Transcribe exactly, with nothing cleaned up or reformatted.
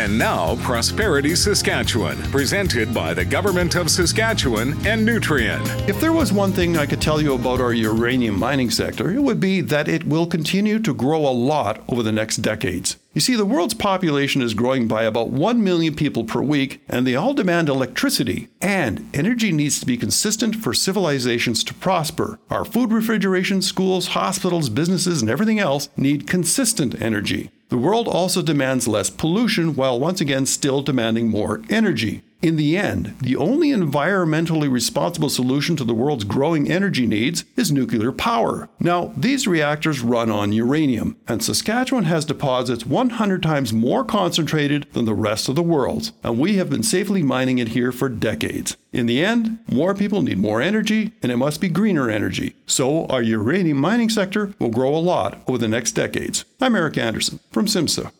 And now, Prosperity Saskatchewan, presented by the Government of Saskatchewan and Nutrien. If there was one thing I could tell you about our uranium mining sector, it would be that it will continue to grow a lot over the next decades. You see, the world's population is growing by about one million people per week, and they all demand electricity. And energy needs to be consistent for civilizations to prosper. Our food refrigeration, schools, hospitals, businesses, and everything else need consistent energy. The world also demands less pollution, while once again still demanding more energy. In the end, the only environmentally responsible solution to the world's growing energy needs is nuclear power. Now, these reactors run on uranium, and Saskatchewan has deposits one hundred times more concentrated than the rest of the world's, and we have been safely mining it here for decades. In the end, more people need more energy, and it must be greener energy. So our uranium mining sector will grow a lot over the next decades. I'm Eric Anderson from Simsa.